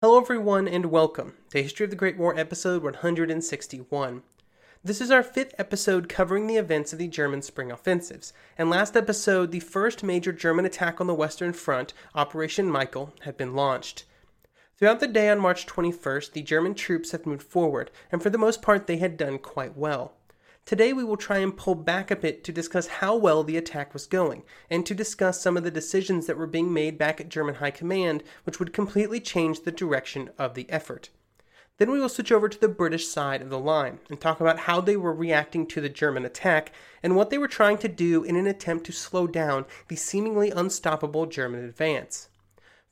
Hello everyone and welcome to History of the Great War episode 161. This is our fifth episode covering the events of the German spring offensives, and last episode the first major German attack on the Western Front, Operation Michael, had been launched. Throughout the day on March 21st, the German troops have moved forward, and for the most part they had done quite well. Today we will try and pull back a bit to discuss how well the attack was going, and to discuss some of the decisions that were being made back at German High Command, which would completely change the direction of the effort. Then we will switch over to the British side of the line, and talk about how they were reacting to the German attack, and what they were trying to do in an attempt to slow down the seemingly unstoppable German advance.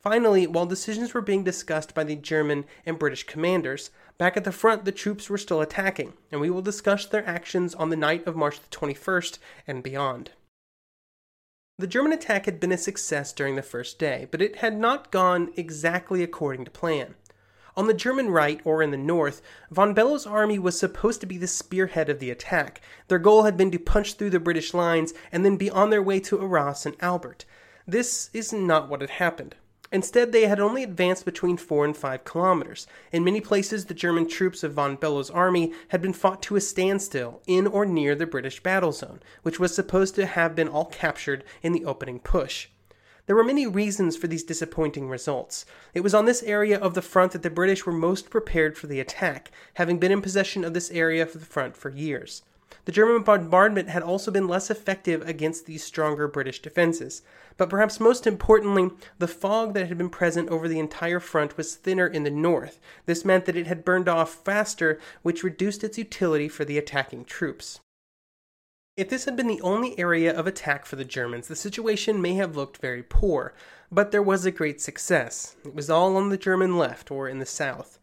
Finally, while decisions were being discussed by the German and British commanders, back at the front the troops were still attacking, and we will discuss their actions on the night of March the 21st and beyond. The German attack had been a success during the first day, but it had not gone exactly according to plan. On the German right, or in the north, von Bellow's army was supposed to be the spearhead of the attack. Their goal had been to punch through the British lines and then be on their way to Arras and Albert. This is not what had happened. Instead, they had only advanced between 4 and 5 kilometers. In many places, the German troops of von Bellow's army had been fought to a standstill in or near the British battle zone, which was supposed to have been all captured in the opening push. There were many reasons for these disappointing results. It was on this area of the front that the British were most prepared for the attack, having been in possession of this area of the front for years. The German bombardment had also been less effective against these stronger British defenses. But perhaps most importantly, the fog that had been present over the entire front was thinner in the north. This meant that it had burned off faster, which reduced its utility for the attacking troops. If this had been the only area of attack for the Germans, the situation may have looked very poor, but there was a great success. It was all on the German left, or in the south.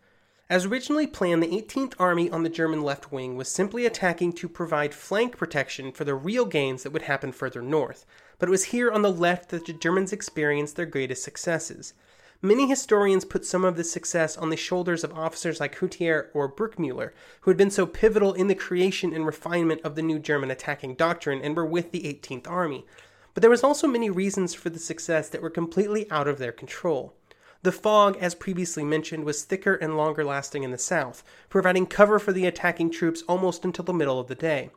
As originally planned, the 18th Army on the German left wing was simply attacking to provide flank protection for the real gains that would happen further north, but it was here on the left that the Germans experienced their greatest successes. Many historians put some of this success on the shoulders of officers like Hutier or Bruchmuller, who had been so pivotal in the creation and refinement of the new German attacking doctrine and were with the 18th Army. But there was also many reasons for the success that were completely out of their control. The fog, as previously mentioned, was thicker and longer lasting in the south, providing cover for the attacking troops almost until the middle of the day.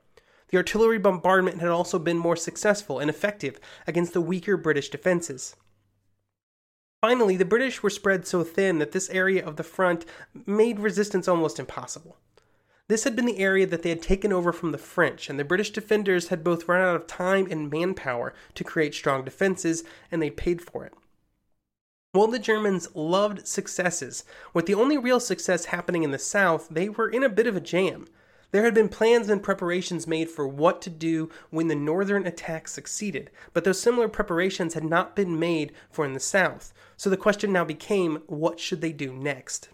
The artillery bombardment had also been more successful and effective against the weaker British defenses. Finally, the British were spread so thin that this area of the front made resistance almost impossible. This had been the area that they had taken over from the French, and the British defenders had both run out of time and manpower to create strong defenses, and they paid for it. While the Germans loved successes, with the only real success happening in the south, they were in a bit of a jam. There had been plans and preparations made for what to do when the northern attack succeeded, but those similar preparations had not been made for in the south, so the question now became, what should they do next?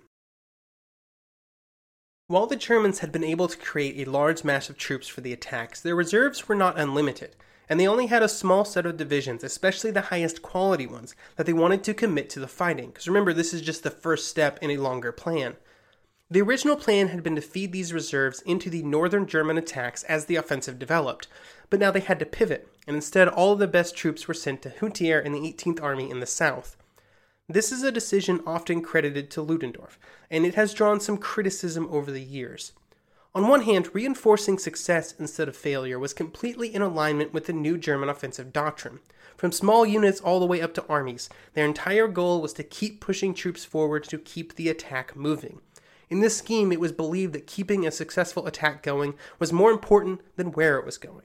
While the Germans had been able to create a large mass of troops for the attacks, their reserves were not unlimited, and they only had a small set of divisions, especially the highest quality ones, that they wanted to commit to the fighting, because remember, this is just the first step in a longer plan. The original plan had been to feed these reserves into the northern German attacks as the offensive developed, but now they had to pivot, and instead all of the best troops were sent to Hutier and the 18th Army in the south. This is a decision often credited to Ludendorff, and it has drawn some criticism over the years. On one hand, reinforcing success instead of failure was completely in alignment with the new German offensive doctrine. From small units all the way up to armies, their entire goal was to keep pushing troops forward to keep the attack moving. In this scheme, it was believed that keeping a successful attack going was more important than where it was going.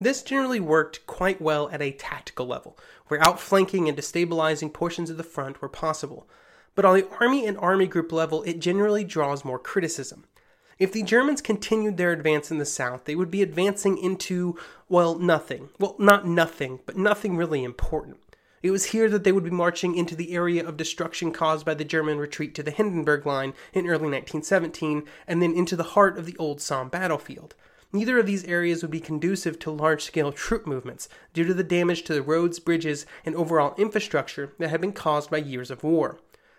This generally worked quite well at a tactical level, where outflanking and destabilizing portions of the front were possible. But on the army and army group level, it generally draws more criticism. If the Germans continued their advance in the south, they would be advancing into, nothing. Not nothing, but nothing really important. It was here that they would be marching into the area of destruction caused by the German retreat to the Hindenburg Line in early 1917, and then into the heart of the old Somme battlefield. Neither of these areas would be conducive to large-scale troop movements, due to the damage to the roads, bridges, and overall infrastructure that had been caused by years of war.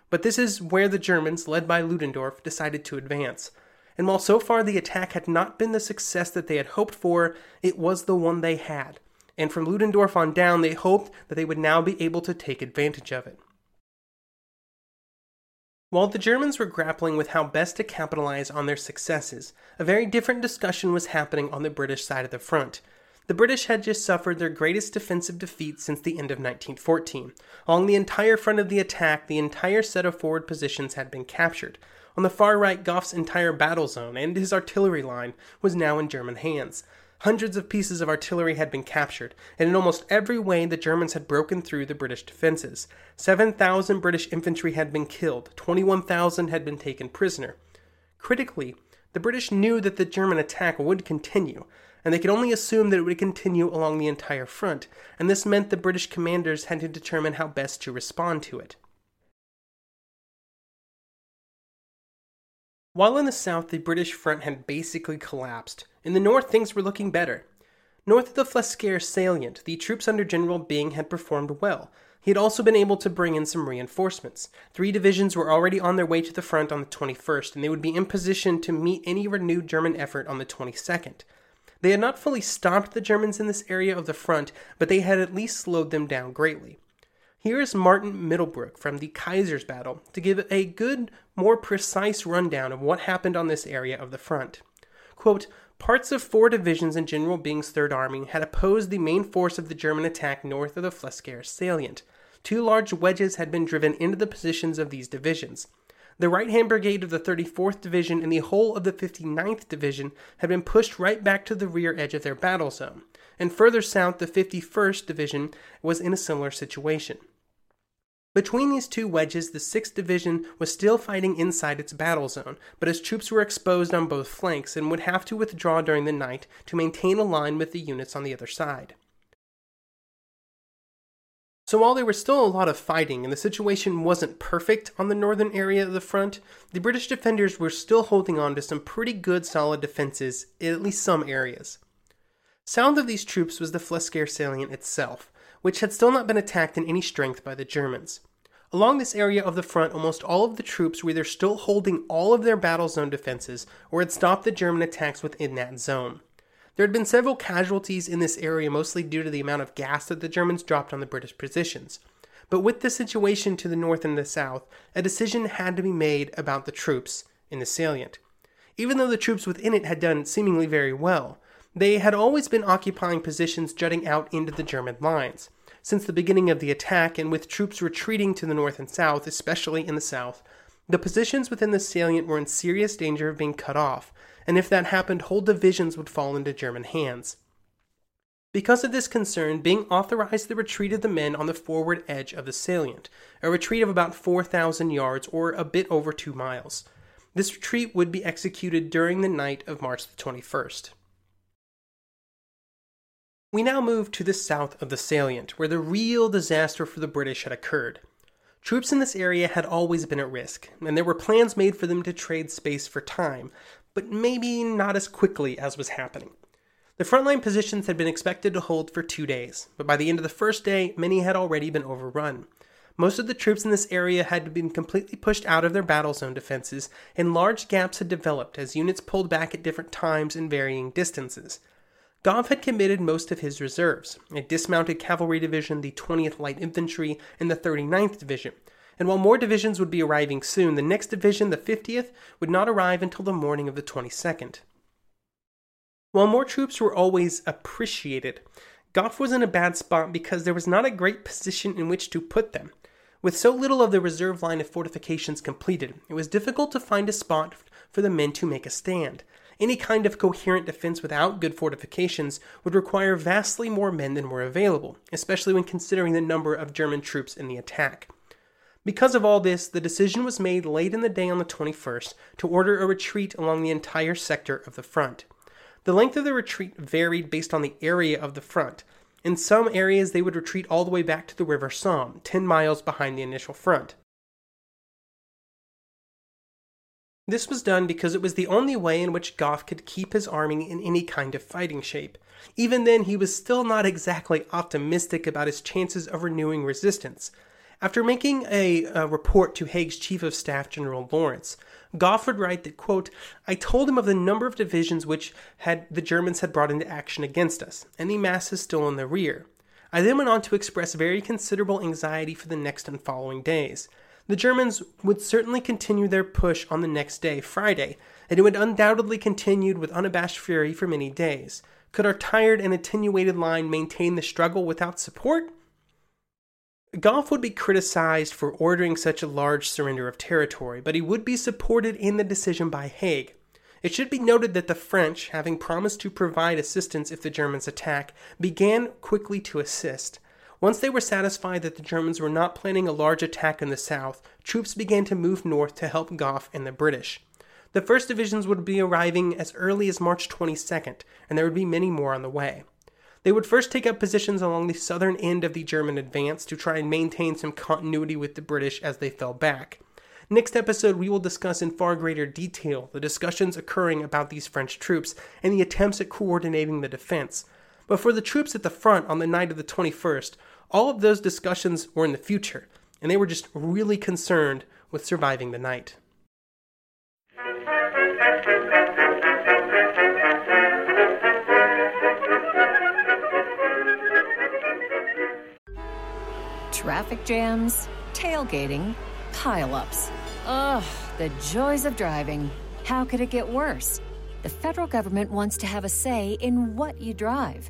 But this is where the Germans, led by Ludendorff, decided to advance. And while so far the attack had not been the success that they had hoped for, it was the one they had. And from Ludendorff on down, they hoped that they would now be able to take advantage of it. While the Germans were grappling with how best to capitalize on their successes, a very different discussion was happening on the British side of the front. The British had just suffered their greatest defensive defeat since the end of 1914. Along the entire front of the attack, the entire set of forward positions had been captured. On the far right, Gough's entire battle zone and his artillery line was now in German hands. Hundreds of pieces of artillery had been captured, and in almost every way the Germans had broken through the British defenses. 7,000 British infantry had been killed, 21,000 had been taken prisoner. Critically, the British knew that the German attack would continue, and they could only assume that it would continue along the entire front, and this meant the British commanders had to determine how best to respond to it. While in the south the British front had basically collapsed, in the north things were looking better. North of the Flesquières salient, the troops under General Bing had performed well. He had also been able to bring in some reinforcements. 3 divisions were already on their way to the front on the 21st, and they would be in position to meet any renewed German effort on the 22nd. They had not fully stopped the Germans in this area of the front, but they had at least slowed them down greatly. Here is Martin Middlebrook from the Kaiser's Battle to give a good, more precise rundown of what happened on this area of the front. Quote, "Parts of 4 divisions in General Bing's 3rd Army had opposed the main force of the German attack north of the Flesquières salient. 2 large wedges had been driven into the positions of these divisions. The right-hand brigade of the 34th Division and the whole of the 59th Division had been pushed right back to the rear edge of their battle zone, and further south the 51st Division was in a similar situation. Between these 2 wedges, the 6th Division was still fighting inside its battle zone, but its troops were exposed on both flanks and would have to withdraw during the night to maintain a line with the units on the other side." So while there was still a lot of fighting and the situation wasn't perfect on the northern area of the front, the British defenders were still holding on to some pretty good solid defenses in at least some areas. South of these troops was the Flesquières salient itself, which had still not been attacked in any strength by the Germans. Along this area of the front, almost all of the troops were either still holding all of their battle zone defenses or had stopped the German attacks within that zone. There had been several casualties in this area, mostly due to the amount of gas that the Germans dropped on the British positions. But with the situation to the north and the south, a decision had to be made about the troops in the salient. Even though the troops within it had done seemingly very well, they had always been occupying positions jutting out into the German lines. Since the beginning of the attack, and with troops retreating to the north and south, especially in the south, the positions within the salient were in serious danger of being cut off, and if that happened, whole divisions would fall into German hands. Because of this concern, Bing authorized the retreat of the men on the forward edge of the salient, a retreat of about 4,000 yards, or a bit over 2 miles. This retreat would be executed during the night of March the 21st. We now move to the south of the salient, where the real disaster for the British had occurred. Troops in this area had always been at risk, and there were plans made for them to trade space for time, but maybe not as quickly as was happening. The frontline positions had been expected to hold for 2 days, but by the end of the first day, many had already been overrun. Most of the troops in this area had been completely pushed out of their battle zone defenses, and large gaps had developed as units pulled back at different times and varying distances. Gough had committed most of his reserves, a dismounted cavalry division, the 20th Light Infantry, and the 39th Division, and while more divisions would be arriving soon, the next division, the 50th, would not arrive until the morning of the 22nd. While more troops were always appreciated, Gough was in a bad spot because there was not a great position in which to put them. With so little of the reserve line of fortifications completed, it was difficult to find a spot for the men to make a stand. Any kind of coherent defense without good fortifications would require vastly more men than were available, especially when considering the number of German troops in the attack. Because of all this, the decision was made late in the day on the 21st to order a retreat along the entire sector of the front. The length of the retreat varied based on the area of the front. In some areas, they would retreat all the way back to the river Somme, 10 miles behind the initial front. This was done because it was the only way in which Gough could keep his army in any kind of fighting shape. Even then, he was still not exactly optimistic about his chances of renewing resistance. After making a report to Haig's Chief of Staff, General Lawrence, Gough would write that, quote, "I told him of the number of divisions which the Germans had brought into action against us, and the masses still in the rear. I then went on to express very considerable anxiety for the next and following days. The Germans would certainly continue their push on the next day, Friday, and it would undoubtedly continue with unabashed fury for many days. Could our tired and attenuated line maintain the struggle without support?" Gough would be criticized for ordering such a large surrender of territory, but he would be supported in the decision by Haig. It should be noted that the French, having promised to provide assistance if the Germans attack, began quickly to assist. Once they were satisfied that the Germans were not planning a large attack in the south, troops began to move north to help Gough and the British. The first divisions would be arriving as early as March 22nd, and there would be many more on the way. They would first take up positions along the southern end of the German advance to try and maintain some continuity with the British as they fell back. Next episode, we will discuss in far greater detail the discussions occurring about these French troops and the attempts at coordinating the defense. But for the troops at the front on the night of the 21st, all of those discussions were in the future, and they were just really concerned with surviving the night. Traffic jams, tailgating, pileups. Ugh, the joys of driving. How could it get worse? The federal government wants to have a say in what you drive.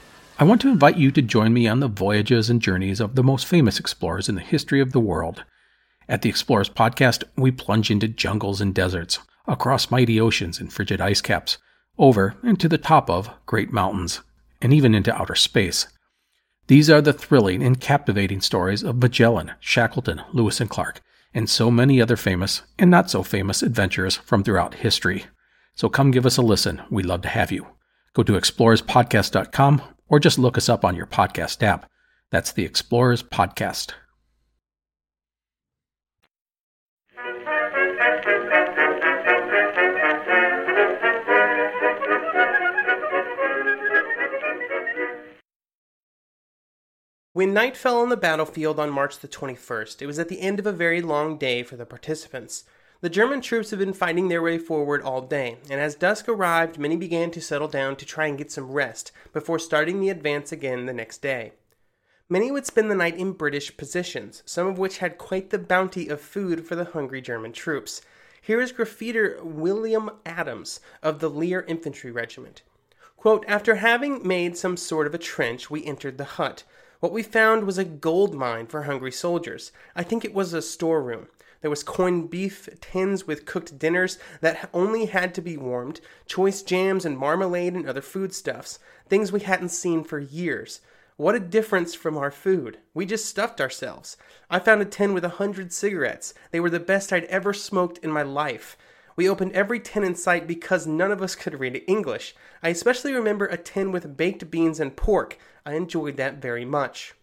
I want to invite you to join me on the voyages and journeys of the most famous explorers in the history of the world. At the Explorers Podcast, we plunge into jungles and deserts, across mighty oceans and frigid ice caps, over and to the top of great mountains, and even into outer space. These are the thrilling and captivating stories of Magellan, Shackleton, Lewis and Clark, and so many other famous and not so famous adventurers from throughout history. So come give us a listen. We'd love to have you. Go to explorerspodcast.com or just look us up on your podcast app. That's the Explorers Podcast. When night fell on the battlefield on March the 21st, it was at the end of a very long day for the participants. The German troops had been fighting their way forward all day, and as dusk arrived, many began to settle down to try and get some rest before starting the advance again the next day. Many would spend the night in British positions, some of which had quite the bounty of food for the hungry German troops. Here is Graffiter William Adams of the Lehr Infantry Regiment. Quote, "After having made some sort of a trench, we entered the hut. What we found was a gold mine for hungry soldiers. I think it was a storeroom. There was corned beef, tins with cooked dinners that only had to be warmed, choice jams and marmalade and other foodstuffs, things we hadn't seen for years. What a difference from our food. We just stuffed ourselves. I found a tin with 100 cigarettes. They were the best I'd ever smoked in my life. We opened every tin in sight because none of us could read English. I especially remember a tin with baked beans and pork. I enjoyed that very much.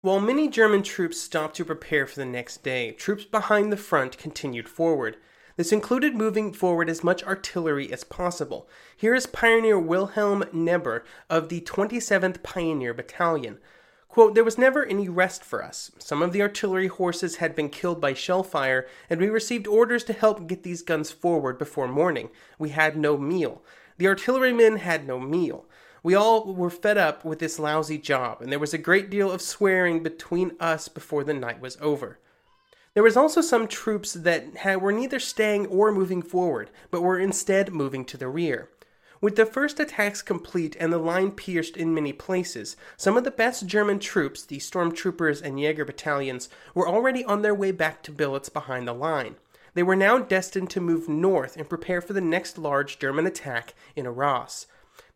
While many German troops stopped to prepare for the next day, troops behind the front continued forward. This included moving forward as much artillery as possible. Here is Pioneer Wilhelm Neber of the 27th Pioneer Battalion. Quote, "There was never any rest for us. Some of the artillery horses had been killed by shell fire, and we received orders to help get these guns forward before morning. We had no meal. The artillerymen had no meal. We all were fed up with this lousy job, and there was a great deal of swearing between us before the night was over." There was also some troops that were neither staying or moving forward, but were instead moving to the rear. With the first attacks complete and the line pierced in many places, some of the best German troops, the Stormtroopers and Jaeger battalions, were already on their way back to billets behind the line. They were now destined to move north and prepare for the next large German attack in Arras.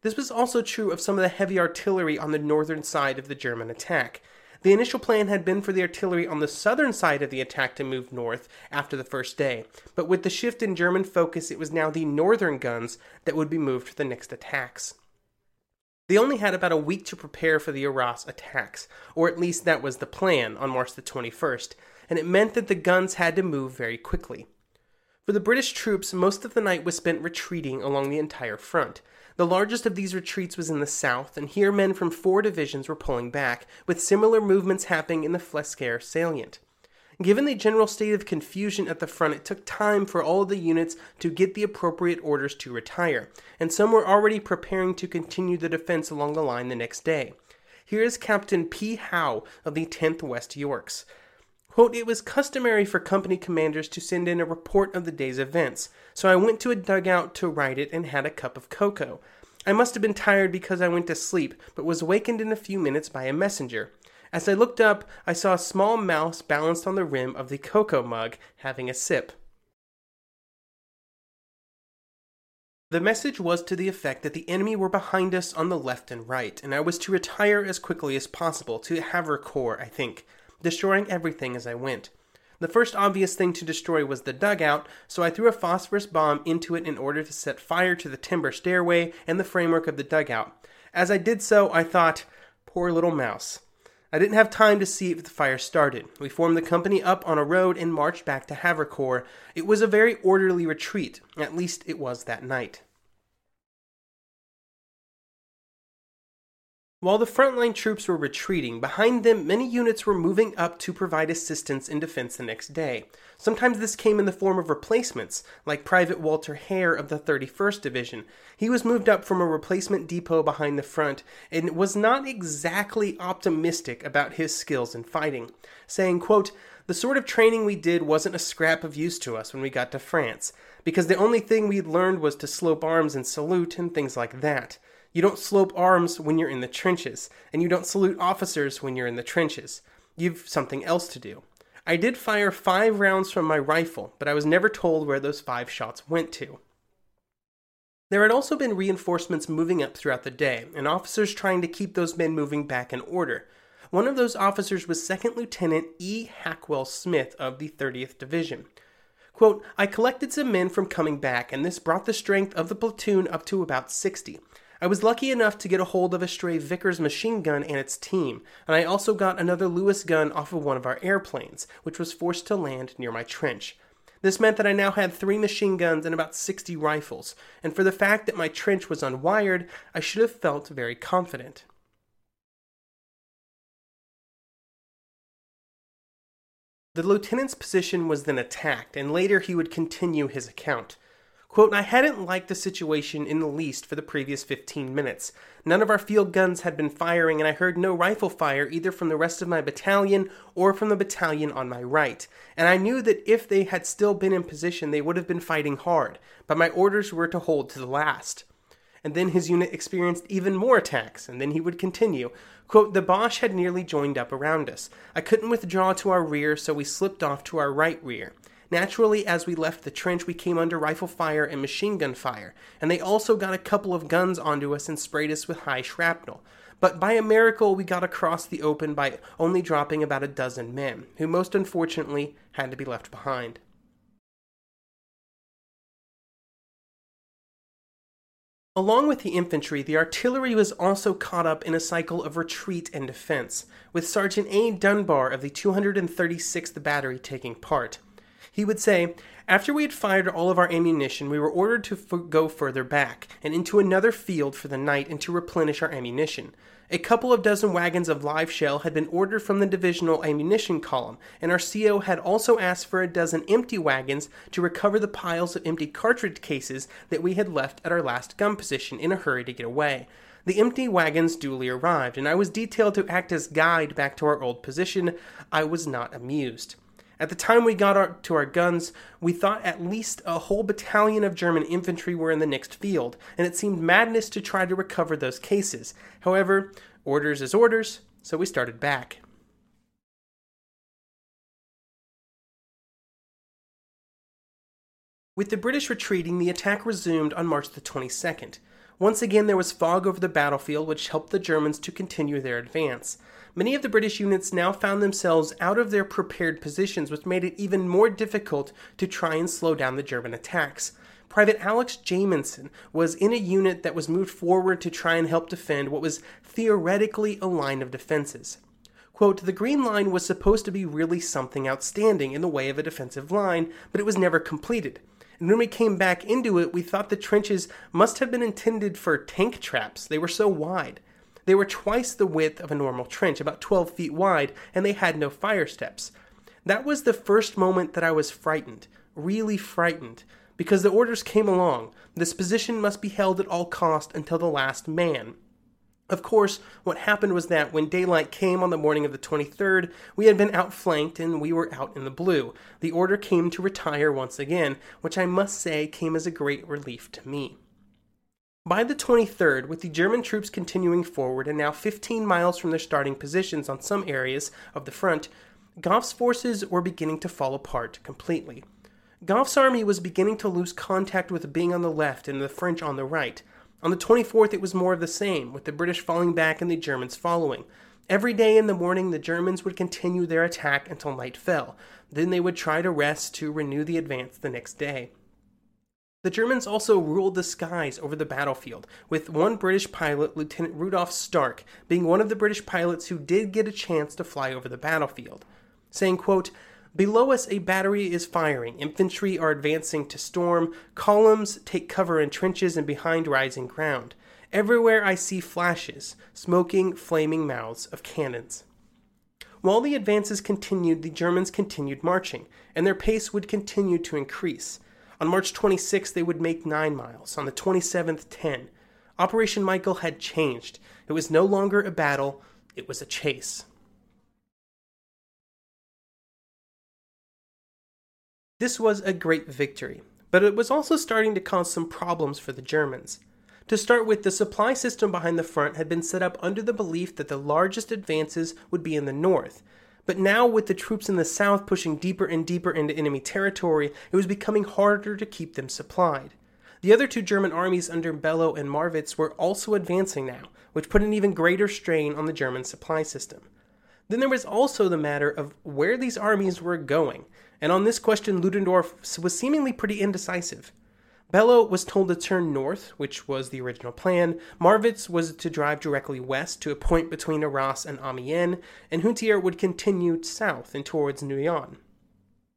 This was also true of some of the heavy artillery on the northern side of the German attack. The initial plan had been for the artillery on the southern side of the attack to move north after the first day, but with the shift in German focus, it was now the northern guns that would be moved for the next attacks. They only had about a week to prepare for the Arras attacks, or at least that was the plan on March the 21st, and it meant that the guns had to move very quickly. For the British troops, most of the night was spent retreating along the entire front. The largest of these retreats was in the south, and here men from 4 divisions were pulling back, with similar movements happening in the Flesquières salient. Given the general state of confusion at the front, it took time for all of the units to get the appropriate orders to retire, and some were already preparing to continue the defense along the line the next day. Here is Captain P. Howe of the 10th West Yorks. Quote, "It was customary for company commanders to send in a report of the day's events, so I went to a dugout to write it and had a cup of cocoa. I must have been tired because I went to sleep, but was wakened in a few minutes by a messenger. As I looked up, I saw a small mouse balanced on the rim of the cocoa mug, having a sip." The message was to the effect that the enemy were behind us on the left and right, and I was to retire as quickly as possible, to Havercourt, I think, destroying everything as I went. The first obvious thing to destroy was the dugout, so I threw a phosphorus bomb into it in order to set fire to the timber stairway and the framework of the dugout. As I did so, I thought, poor little mouse. I didn't have time to see if the fire started. We formed the company up on a road and marched back to Havercourt. It was a very orderly retreat, at least it was that night. While the frontline troops were retreating, behind them many units were moving up to provide assistance in defense the next day. Sometimes this came in the form of replacements, like Private Walter Hare of the 31st Division. He was moved up from a replacement depot behind the front and was not exactly optimistic about his skills in fighting, saying, quote, "The sort of training we did wasn't a scrap of use to us when we got to France, because the only thing we'd learned was to slope arms and salute and things like that. You don't slope arms when you're in the trenches, and you don't salute officers when you're in the trenches. You've something else to do. I did fire 5 rounds from my rifle, but I was never told where those 5 shots went to." There had also been reinforcements moving up throughout the day, and officers trying to keep those men moving back in order. One of those officers was 2nd Lieutenant E. Hackwell Smith of the 30th Division. Quote, "I collected some men from coming back, and this brought the strength of the platoon up to about 60. I was lucky enough to get a hold of a stray Vickers machine gun and its team, and I also got another Lewis gun off of one of our airplanes, which was forced to land near my trench. This meant that I now had 3 machine guns and about 60 rifles, and for the fact that my trench was unwired, I should have felt very confident." The lieutenant's position was then attacked, and later he would continue his account. Quote, "I hadn't liked the situation in the least for the previous 15 minutes. None of our field guns had been firing, and I heard no rifle fire either from the rest of my battalion or from the battalion on my right. And I knew that if they had still been in position, they would have been fighting hard, but my orders were to hold to the last. and then his unit experienced even more attacks, and then he would continue. Quote, the Boche had nearly joined up around us. I couldn't withdraw to our rear, so we slipped off to our right rear. Naturally, as we left the trench, we came under rifle fire and machine gun fire, and they also got a couple of guns onto us and sprayed us with high shrapnel. But by a miracle, we got across the open by only dropping about a dozen men, who most unfortunately had to be left behind. Along with the infantry, the artillery was also caught up in a cycle of retreat and defense, with Sergeant A. Dunbar of the 236th Battery taking part. He would say, after we had fired all of our ammunition, we were ordered to go further back and into another field for the night and to replenish our ammunition. A couple of dozen wagons of live shell had been ordered from the divisional ammunition column, and our CO had also asked for a dozen empty wagons to recover the piles of empty cartridge cases that we had left at our last gun position in a hurry to get away. The empty wagons duly arrived, and I was detailed to act as guide back to our old position. I was not amused. At the time we got to our guns, we thought at least a whole battalion of German infantry were in the next field, and it seemed madness to try to recover those cases. However, orders is orders, so we started back. With the British retreating, the attack resumed on March the 22nd. Once again, there was fog over the battlefield, which helped the Germans to continue their advance. Many of the British units now found themselves out of their prepared positions, which made it even more difficult to try and slow down the German attacks. Private Alex Jamieson was in a unit that was moved forward to try and help defend what was theoretically a line of defenses. Quote, the Green Line was supposed to be really something outstanding in the way of a defensive line, but it was never completed. And when we came back into it, we thought the trenches must have been intended for tank traps. They were so wide. They were twice the width of a normal trench, about 12 feet wide, and they had no fire steps. That was the first moment that I was frightened, really frightened, because the orders came along. This position must be held at all cost until the last man. Of course, what happened was that when daylight came on the morning of the 23rd, we had been outflanked and we were out in the blue. The order came to retire once again, which I must say came as a great relief to me. By the 23rd, with the German troops continuing forward and now 15 miles from their starting positions on some areas of the front, Gough's forces were beginning to fall apart completely. Gough's army was beginning to lose contact with Bing on the left and the French on the right. On the 24th, it was more of the same, with the British falling back and the Germans following. Every day in the morning, the Germans would continue their attack until night fell. Then they would try to rest to renew the advance the next day. The Germans also ruled the skies over the battlefield, with one British pilot, Lieutenant Rudolph Stark, being one of the British pilots who did get a chance to fly over the battlefield, saying, quote, below us, a battery is firing. Infantry are advancing to storm. Columns take cover in trenches and behind rising ground. Everywhere I see flashes, smoking, flaming mouths of cannons. While the advances continued, the Germans continued marching, and their pace would continue to increase. On March 26th, they would make 9 miles. On the 27th, 10. Operation Michael had changed. It was no longer a battle. It was a chase. This was a great victory, but it was also starting to cause some problems for the Germans. To start with, the supply system behind the front had been set up under the belief that the largest advances would be in the north, but now with the troops in the south pushing deeper and deeper into enemy territory, it was becoming harder to keep them supplied. The other two German armies under Bellow and Marwitz were also advancing now, which put an even greater strain on the German supply system. Then there was also the matter of where these armies were going, and on this question Ludendorff was seemingly pretty indecisive. Bellow was told to turn north, which was the original plan, Marwitz was to drive directly west to a point between Arras and Amiens, and Hutier would continue south and towards Noyon.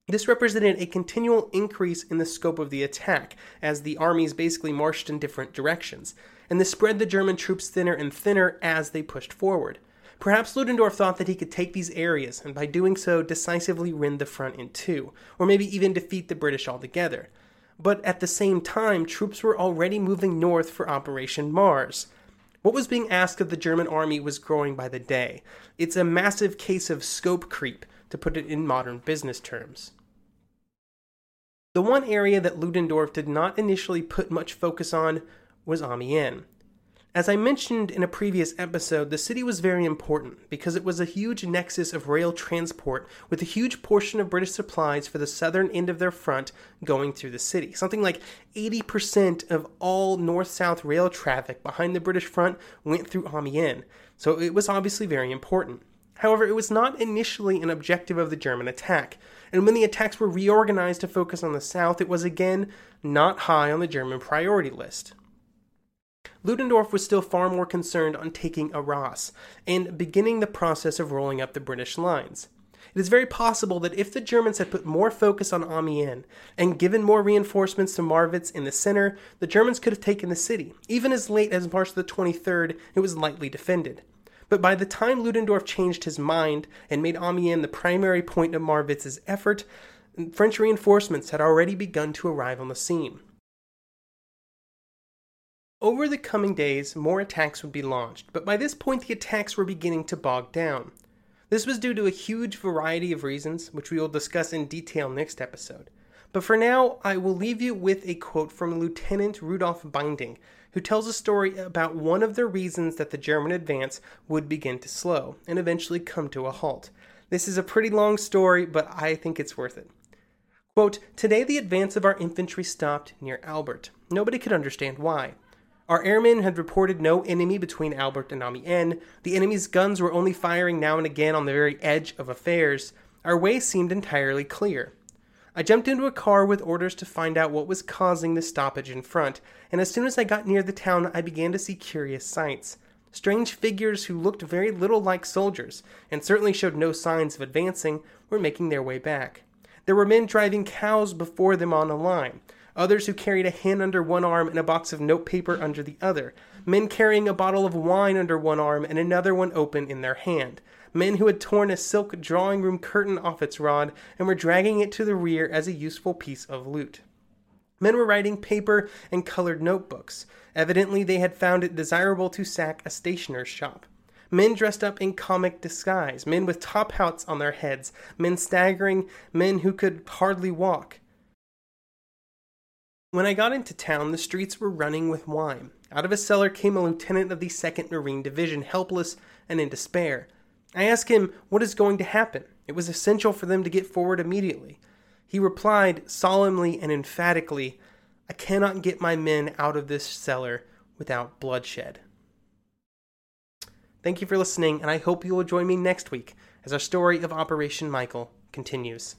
This represented a continual increase in the scope of the attack, as the armies basically marched in different directions, and this spread the German troops thinner and thinner as they pushed forward. Perhaps Ludendorff thought that he could take these areas, and by doing so decisively rend the front in two, or maybe even defeat the British altogether. But at the same time, troops were already moving north for Operation Mars. What was being asked of the German army was growing by the day. It's a massive case of scope creep, to put it in modern business terms. The one area that Ludendorff did not initially put much focus on was Amiens. As I mentioned in a previous episode, the city was very important because it was a huge nexus of rail transport, with a huge portion of British supplies for the southern end of their front going through the city. Something like 80% of all north-south rail traffic behind the British front went through Amiens, so it was obviously very important. However, it was not initially an objective of the German attack, and when the attacks were reorganized to focus on the south, it was again not high on the German priority list. Ludendorff was still far more concerned on taking Arras, and beginning the process of rolling up the British lines. It is very possible that if the Germans had put more focus on Amiens, and given more reinforcements to Marwitz in the center, the Germans could have taken the city. Even as late as March the 23rd, it was lightly defended. But by the time Ludendorff changed his mind and made Amiens the primary point of Marwitz's effort, French reinforcements had already begun to arrive on the scene. Over the coming days, more attacks would be launched, but by this point the attacks were beginning to bog down. This was due to a huge variety of reasons, which we will discuss in detail next episode. But for now, I will leave you with a quote from Lieutenant Rudolf Binding, who tells a story about one of the reasons that the German advance would begin to slow, and eventually come to a halt. This is a pretty long story, but I think it's worth it. Quote, "Today the advance of our infantry stopped near Albert. Nobody could understand why. Our airmen had reported no enemy between Albert and Amiens. The enemy's guns were only firing now and again on the very edge of affairs. Our way seemed entirely clear. I jumped into a car with orders to find out what was causing the stoppage in front, and as soon as I got near the town, I began to see curious sights. Strange figures who looked very little like soldiers, and certainly showed no signs of advancing, were making their way back. There were men driving cows before them on a line, others who carried a hen under one arm and a box of notepaper under the other, men carrying a bottle of wine under one arm and another one open in their hand, men who had torn a silk drawing-room curtain off its rod and were dragging it to the rear as a useful piece of loot. Men were writing paper and colored notebooks. Evidently they had found it desirable to sack a stationer's shop. Men dressed up in comic disguise, men with top hats on their heads, men staggering, men who could hardly walk. When I got into town, the streets were running with wine. Out of a cellar came a lieutenant of the 2nd Marine Division, helpless and in despair. I asked him what is going to happen. It was essential for them to get forward immediately. He replied solemnly and emphatically, "I cannot get my men out of this cellar without bloodshed." Thank you for listening, and I hope you will join me next week as our story of Operation Michael continues.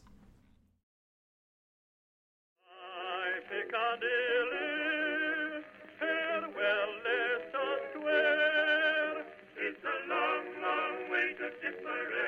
Farewell, let us swear, it's a long, long way to Tipperary.